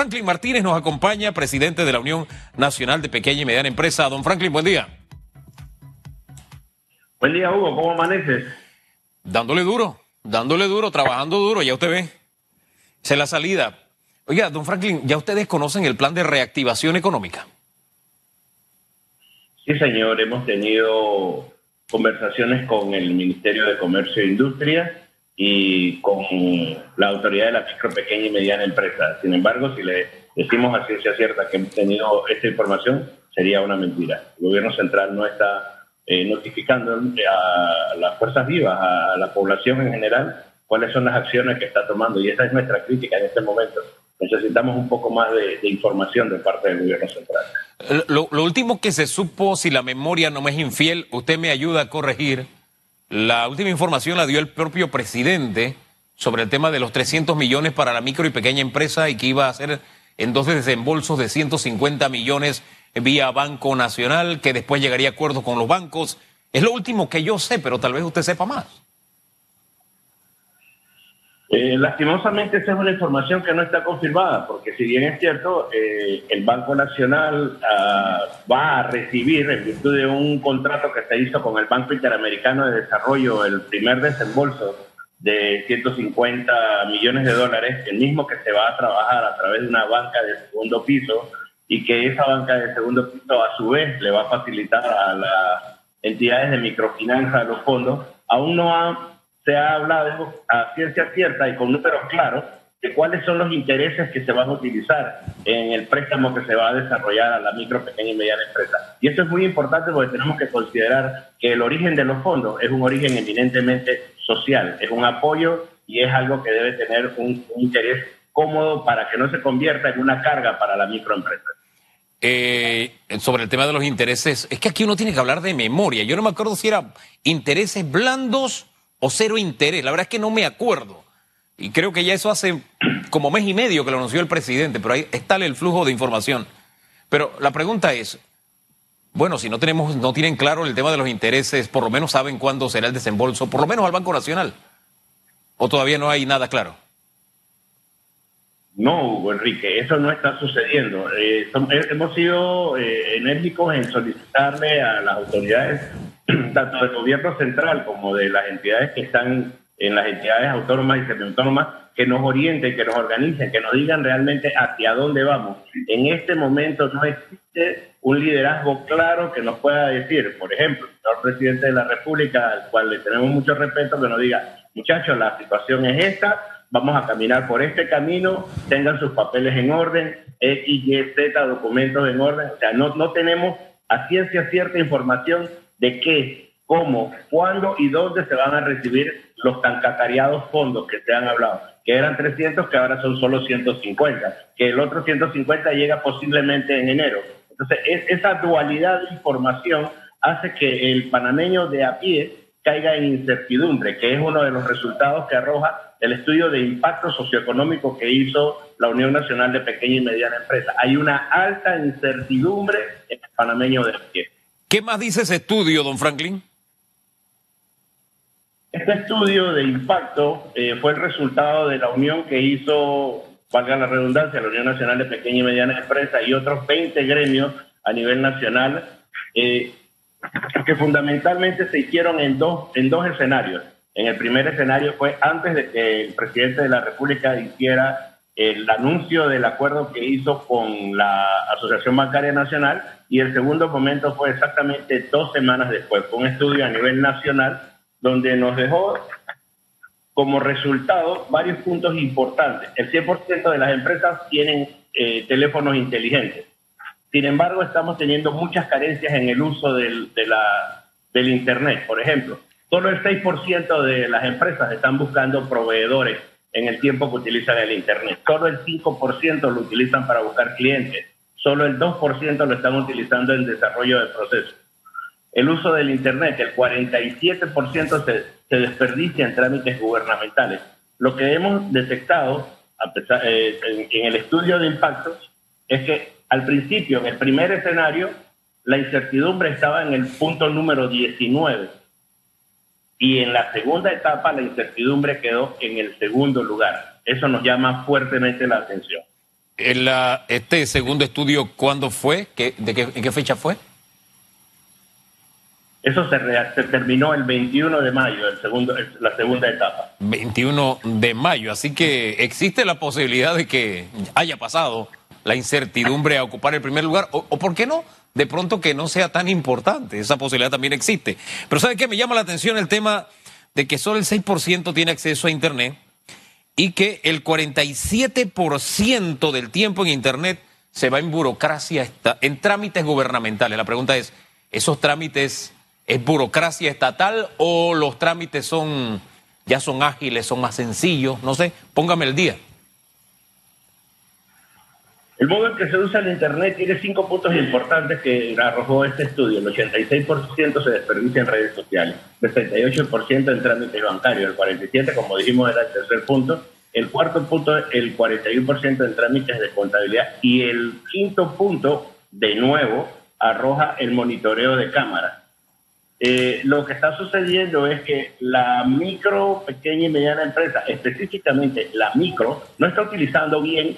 Franklin Martínez nos acompaña, presidente de la Unión Nacional de Pequeña y Mediana Empresa. Don Franklin, buen día. Buen día, Hugo. ¿Cómo amaneces? Dándole duro, trabajando duro. Ya usted ve. Esa es la salida. Oiga, don Franklin, ¿ya ustedes conocen el plan de reactivación económica? Sí, señor. Hemos tenido conversaciones con el Ministerio de Comercio e Industria y con la Autoridad de la Micro, Pequeña y Mediana Empresa. Sin embargo, si le decimos a ciencia cierta que hemos tenido esta información, sería una mentira. El gobierno central no está notificando a las fuerzas vivas, a la población en general, cuáles son las acciones que está tomando. Y esa es nuestra crítica en este momento. Necesitamos un poco más de información de parte del gobierno central. Lo último que se supo, si la memoria no me es infiel, usted me ayuda a corregir, la última información la dio el propio presidente sobre el tema de los 300 millones para la micro y pequeña empresa y que iba a hacer entonces desembolsos de 150 millones vía Banco Nacional, que después llegaría a acuerdos con los bancos. Es lo último que yo sé, pero tal vez usted sepa más. Lastimosamente esa es una información que no está confirmada, porque si bien es cierto, el Banco Nacional va a recibir, en virtud de un contrato que se hizo con el Banco Interamericano de Desarrollo, el primer desembolso de 150 millones de dólares, el mismo que se va a trabajar a través de una banca de segundo piso, y que esa banca de segundo piso a su vez le va a facilitar a las entidades de microfinanza los fondos. Aún no se ha hablado a ciencia cierta y con números claros de cuáles son los intereses que se van a utilizar en el préstamo que se va a desarrollar a la micro, pequeña y mediana empresa. Y esto es muy importante porque tenemos que considerar que el origen de los fondos es un origen eminentemente social, es un apoyo y es algo que debe tener un interés cómodo para que no se convierta en una carga para la microempresa. Sobre el tema de los intereses, es que aquí uno tiene que hablar de memoria. Yo no me acuerdo si era intereses blandos o cero interés. La verdad es que no me acuerdo. Y creo que ya eso hace como mes y medio que lo anunció el presidente, pero ahí está el flujo de información. Pero la pregunta es, bueno, si no tienen claro el tema de los intereses, por lo menos saben cuándo será el desembolso, por lo menos al Banco Nacional. ¿O todavía no hay nada claro? No, Hugo Enrique, eso no está sucediendo. Hemos sido enérgicos en solicitarle a las autoridades, tanto del gobierno central como de las entidades que están en las entidades autónomas y semiautónomas, que nos orienten, que nos organicen, que nos digan realmente hacia dónde vamos. En este momento no existe un liderazgo claro que nos pueda decir, por ejemplo, el señor presidente de la República, al cual le tenemos mucho respeto, que nos diga, muchachos, la situación es esta, vamos a caminar por este camino, tengan sus papeles en orden, X, Y, Z, documentos en orden. O sea, no tenemos a ciencia cierta información de qué, cómo, cuándo y dónde se van a recibir los tan cacareados fondos que se han hablado, que eran 300, que ahora son solo 150, que el otro 150 llega posiblemente en enero. Entonces, esa dualidad de información hace que el panameño de a pie caiga en incertidumbre, que es uno de los resultados que arroja el estudio de impacto socioeconómico que hizo la Unión Nacional de Pequeña y Mediana Empresa. Hay una alta incertidumbre en el panameño de pie. ¿Qué más dice ese estudio, don Franklin? Este estudio de impacto fue el resultado de la unión que hizo, valga la redundancia, la Unión Nacional de Pequeña y Mediana Empresa y otros 20 gremios a nivel nacional, que fundamentalmente se hicieron en dos escenarios. En el primer escenario fue antes de que el presidente de la República hiciera el anuncio del acuerdo que hizo con la Asociación Bancaria Nacional, y el segundo momento fue exactamente 2 semanas después. Fue un estudio a nivel nacional donde nos dejó como resultado varios puntos importantes. El 100% de las empresas tienen teléfonos inteligentes. Sin embargo, estamos teniendo muchas carencias en el uso del Internet, por ejemplo. Solo el 6% de las empresas están buscando proveedores en el tiempo que utilizan el Internet. Solo el 5% lo utilizan para buscar clientes. Solo el 2% lo están utilizando en desarrollo de procesos. El uso del Internet, el 47% se desperdicia en trámites gubernamentales. Lo que hemos detectado en el estudio de impactos es que al principio, en el primer escenario, la incertidumbre estaba en el punto número 19%. Y en la segunda etapa la incertidumbre quedó en el segundo lugar. Eso nos llama fuertemente la atención. Este segundo estudio, ¿cuándo fue? ¿En qué fecha fue? Eso se terminó el 21 de mayo, la segunda etapa. 21 de mayo, así que existe la posibilidad de que haya pasado la incertidumbre a ocupar el primer lugar, o ¿por qué no? De pronto que no sea tan importante, esa posibilidad también existe. Pero ¿sabe qué? Me llama la atención el tema de que solo el 6% tiene acceso a Internet y que el 47% del tiempo en Internet se va en burocracia, en trámites gubernamentales. La pregunta es, ¿esos trámites... ¿es burocracia estatal o los trámites ya son ágiles, son más sencillos? No sé, póngame el día. El modo en que se usa el Internet tiene 5 puntos importantes que arrojó este estudio. El 86% se desperdicia en redes sociales, el 68% en trámites bancarios, el 47%, como dijimos, era el tercer punto, el cuarto punto, el 41% en trámites de contabilidad y el quinto punto, de nuevo, arroja el monitoreo de cámaras. Lo que está sucediendo es que la micro, pequeña y mediana empresa, específicamente la micro, no está utilizando bien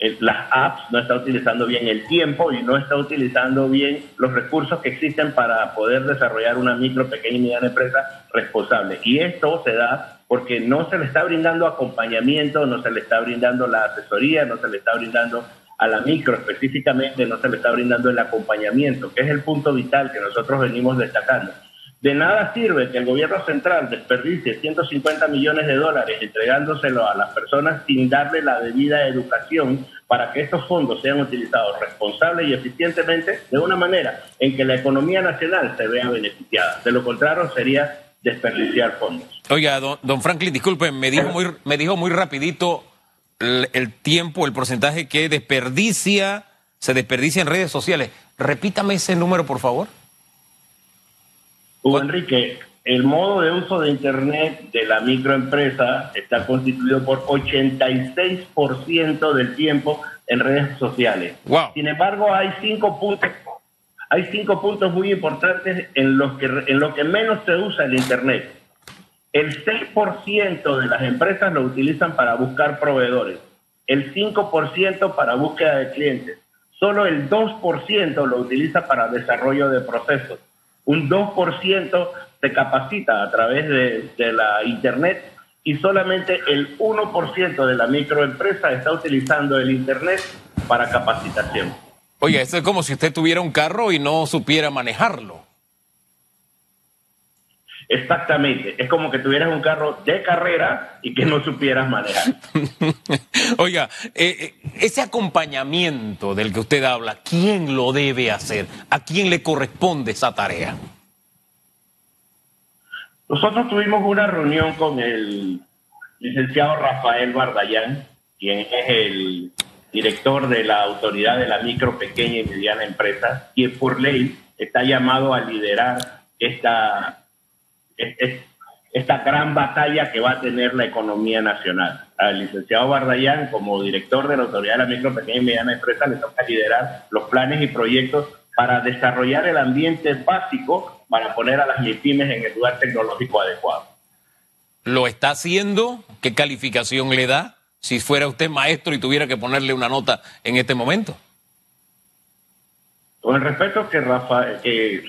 las apps, no está utilizando bien el tiempo y no está utilizando bien los recursos que existen para poder desarrollar una micro, pequeña y mediana empresa responsable. Y esto se da porque no se le está brindando acompañamiento, no se le está brindando la asesoría, no se le está brindando... a la micro específicamente no se le está brindando el acompañamiento, que es el punto vital que nosotros venimos destacando. De nada sirve que el gobierno central desperdicie $150 millones entregándoselo a las personas sin darle la debida educación para que estos fondos sean utilizados responsable y eficientemente de una manera en que la economía nacional se vea beneficiada. De lo contrario sería desperdiciar fondos. Oiga, don Franklin, disculpen, me dijo muy rapidito el tiempo, el porcentaje que se desperdicia en redes sociales. Repítame ese número, por favor. Hugo Enrique, el modo de uso de Internet de la microempresa está constituido por 86% del tiempo en redes sociales. Wow. Sin embargo, hay cinco puntos muy importantes en los que menos se usa el Internet. El 6% de las empresas lo utilizan para buscar proveedores, el 5% para búsqueda de clientes, solo el 2% lo utiliza para desarrollo de procesos, un 2% se capacita a través de la Internet y solamente el 1% de la microempresa está utilizando el Internet para capacitación. Oye, esto es como si usted tuviera un carro y no supiera manejarlo. Exactamente, es como que tuvieras un carro de carrera y que no supieras manejar. Oiga, ese acompañamiento del que usted habla, ¿quién lo debe hacer? ¿A quién le corresponde esa tarea? Nosotros tuvimos una reunión con el licenciado Rafael Bardayán, quien es el director de la Autoridad de la Micro, Pequeña y Mediana Empresa, quien por ley está llamado a liderar esta gran batalla que va a tener la economía nacional. Al licenciado Bardayán, como director de la Autoridad de la Micro, Pequeña y Mediana Empresa, le toca liderar los planes y proyectos para desarrollar el ambiente básico para poner a las MIPYMES en el lugar tecnológico adecuado. ¿Lo está haciendo? ¿Qué calificación le da? Si fuera usted maestro y tuviera que ponerle una nota en este momento. Con el respeto que Rafael es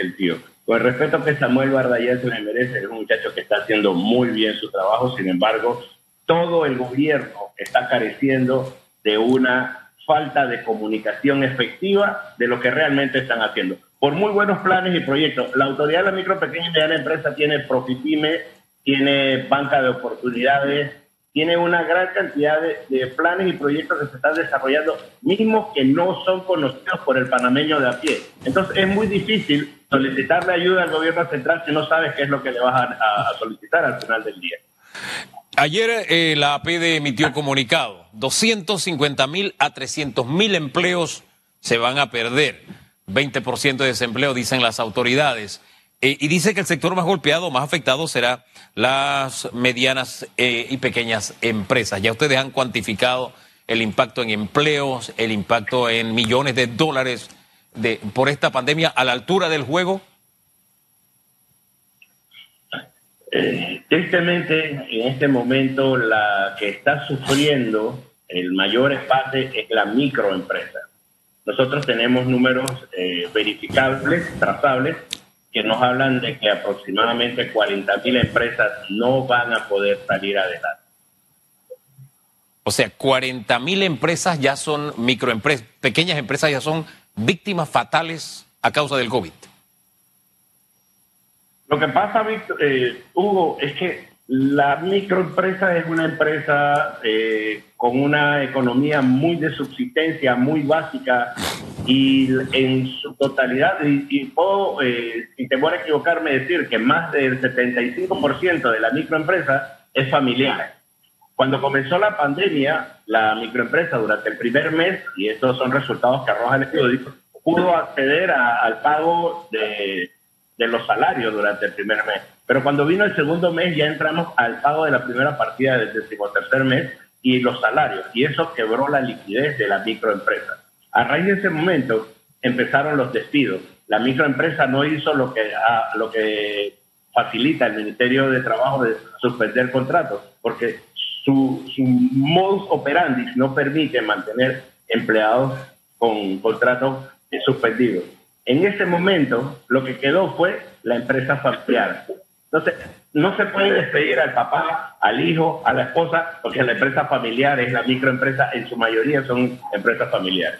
el tío. Con el respeto que Samuel Bardayán se le merece, es un muchacho que está haciendo muy bien su trabajo, sin embargo, todo el gobierno está careciendo de una falta de comunicación efectiva de lo que realmente están haciendo. Por muy buenos planes y proyectos, la Autoridad de la Micro, Pequeña y Mediana Empresa tiene Profitime, tiene Banca de Oportunidades, tiene una gran cantidad de planes y proyectos que se están desarrollando, mismos que no son conocidos por el panameño de a pie. Entonces es muy difícil solicitarle ayuda al gobierno central si no sabes qué es lo que le vas a solicitar al final del día. Ayer la APD emitió comunicado, 250.000 a 300.000 empleos se van a perder, 20% de desempleo dicen las autoridades. Y dice que el sector más golpeado, más afectado, será las medianas y pequeñas empresas. Ya ustedes han cuantificado el impacto en empleos, el impacto en millones de dólares por esta pandemia. ¿A la altura del juego? Tristemente, en este momento, la que está sufriendo El mayor espacio es la microempresa. Nosotros tenemos números verificables, trazables, que nos hablan de que aproximadamente 40.000 empresas no van a poder salir adelante. O sea, 40.000 empresas ya son microempresas, pequeñas empresas ya son víctimas fatales a causa del COVID. Lo que pasa, Hugo, es que la microempresa es una empresa con una economía muy de subsistencia, muy básica, y en su totalidad, y puedo, sin temor a equivocarme, decir que más del 75% de la microempresa es familiar. Cuando comenzó la pandemia, la microempresa durante el primer mes, y estos son resultados que arroja el estudio, pudo acceder al pago de los salarios durante el primer mes. Pero cuando vino el segundo mes ya entramos al pago de la primera partida del 13º mes y los salarios. Y eso quebró la liquidez de la microempresa. A raíz de ese momento empezaron los despidos. La microempresa no hizo lo que facilita el Ministerio de Trabajo de suspender contratos, porque su modus operandi no permite mantener empleados con contratos suspendidos. En ese momento, lo que quedó fue la empresa familiar. Entonces, no se pueden despedir al papá, al hijo, a la esposa, porque la empresa familiar es la microempresa, en su mayoría son empresas familiares.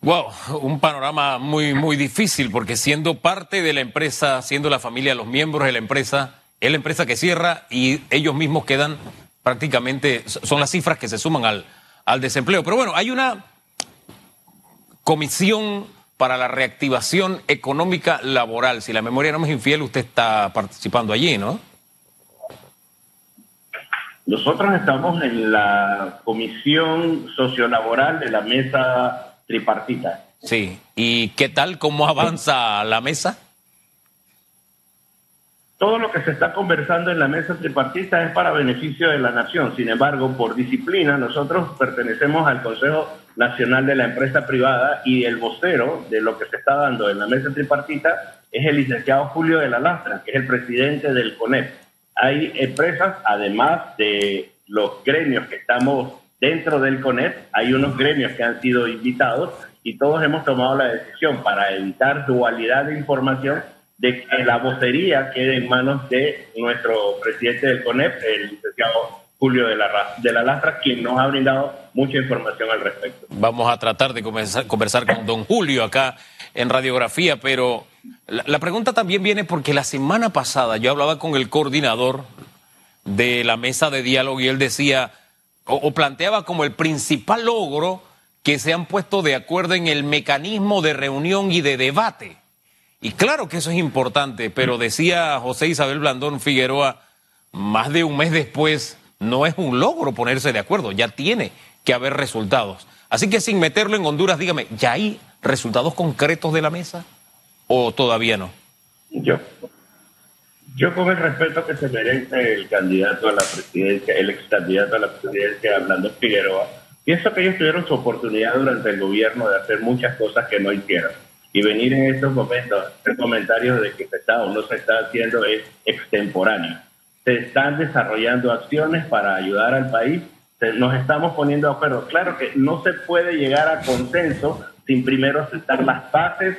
Wow, un panorama muy, muy difícil, porque siendo parte de la empresa, siendo la familia, los miembros de la empresa, es la empresa que cierra y ellos mismos quedan prácticamente, son las cifras que se suman al desempleo. Pero bueno, hay una comisión para la reactivación económica laboral. Si la memoria no me es infiel, usted está participando allí, ¿no? Nosotros estamos en la comisión sociolaboral de la mesa tripartita. Sí. ¿Y qué tal? ¿Cómo avanza la mesa? Todo lo que se está conversando en la mesa tripartita es para beneficio de la nación. Sin embargo, por disciplina, nosotros pertenecemos al Consejo Nacional de la Empresa Privada y el vocero de lo que se está dando en la mesa tripartita es el licenciado Julio de la Lastra, que es el presidente del CONEP. Hay empresas, además de los gremios que estamos dentro del CONEP, hay unos gremios que han sido invitados y todos hemos tomado la decisión para evitar dualidad de información de que la vocería quede en manos de nuestro presidente del CONEP, el licenciado Julio de la Lastra, quien nos ha brindado mucha información al respecto. Vamos a tratar de conversar con don Julio acá en Radiografía, pero la pregunta también viene porque la semana pasada yo hablaba con el coordinador de la mesa de diálogo y él decía, o planteaba como el principal logro que se han puesto de acuerdo en el mecanismo de reunión y de debate. Y claro que eso es importante, pero decía José Isabel Blandón Figueroa, más de un mes después, no es un logro ponerse de acuerdo, ya tiene que haber resultados. Así que sin meterlo en Honduras, dígame, ¿ya hay resultados concretos de la mesa o todavía no? Yo con el respeto que se merece el candidato a la presidencia, el ex candidato a la presidencia, Blandón Figueroa, pienso que ellos tuvieron su oportunidad durante el gobierno de hacer muchas cosas que no hicieron. Y venir en estos momentos, hacer comentarios de que se está o no se está haciendo es extemporáneo. Se están desarrollando acciones para ayudar al país, nos estamos poniendo de acuerdo. Claro que no se puede llegar a consenso sin primero aceptar las bases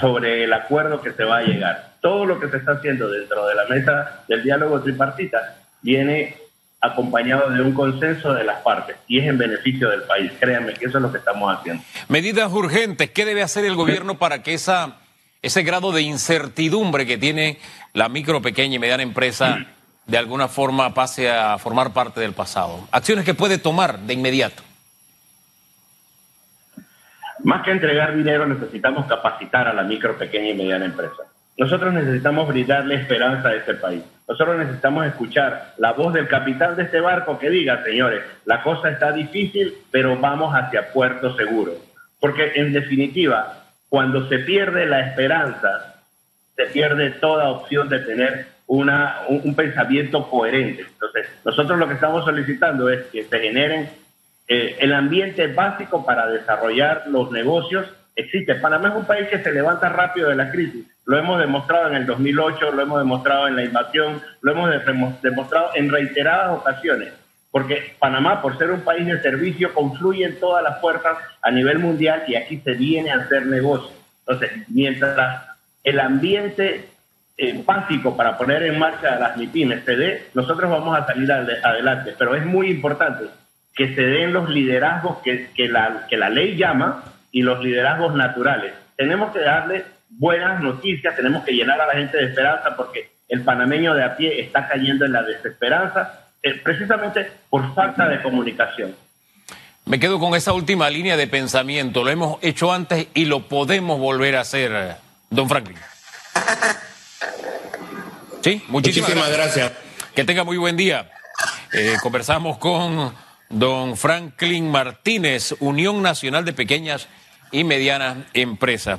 sobre el acuerdo que se va a llegar. Todo lo que se está haciendo dentro de la mesa del diálogo tripartita viene acompañado de un consenso de las partes y es en beneficio del país. Créanme que eso es lo que estamos haciendo. Medidas urgentes, ¿qué debe hacer el gobierno para que ese grado de incertidumbre que tiene la micro, pequeña y mediana empresa de alguna forma pase a formar parte del pasado? Acciones que puede tomar de inmediato. Más que entregar dinero necesitamos capacitar a la micro, pequeña y mediana empresa. Nosotros necesitamos brindarle esperanza a este país. Nosotros necesitamos escuchar la voz del capitán de este barco que diga, señores, la cosa está difícil, pero vamos hacia puerto seguro. Porque en definitiva, cuando se pierde la esperanza, se pierde toda opción de tener un pensamiento coherente. Entonces, nosotros lo que estamos solicitando es que se generen el ambiente básico para desarrollar los negocios. Existe. Panamá es un país que se levanta rápido de la crisis. Lo hemos demostrado en el 2008, lo hemos demostrado en la invasión, lo hemos demostrado en reiteradas ocasiones. Porque Panamá, por ser un país de servicio, confluyen todas las puertas a nivel mundial y aquí se viene a hacer negocio. Entonces, mientras el ambiente básico para poner en marcha las MIPYMES se dé, nosotros vamos a salir adelante. Pero es muy importante que se den los liderazgos que la ley llama y los liderazgos naturales. Tenemos que darle buenas noticias, tenemos que llenar a la gente de esperanza porque el panameño de a pie está cayendo en la desesperanza precisamente por falta de comunicación. Me quedo con esa última línea de pensamiento. Lo hemos hecho antes y lo podemos volver a hacer, don Franklin. Sí, muchísimas gracias. Que tenga muy buen día. Conversamos con don Franklin Martínez, Unión Nacional de Pequeñas y Medianas Empresas.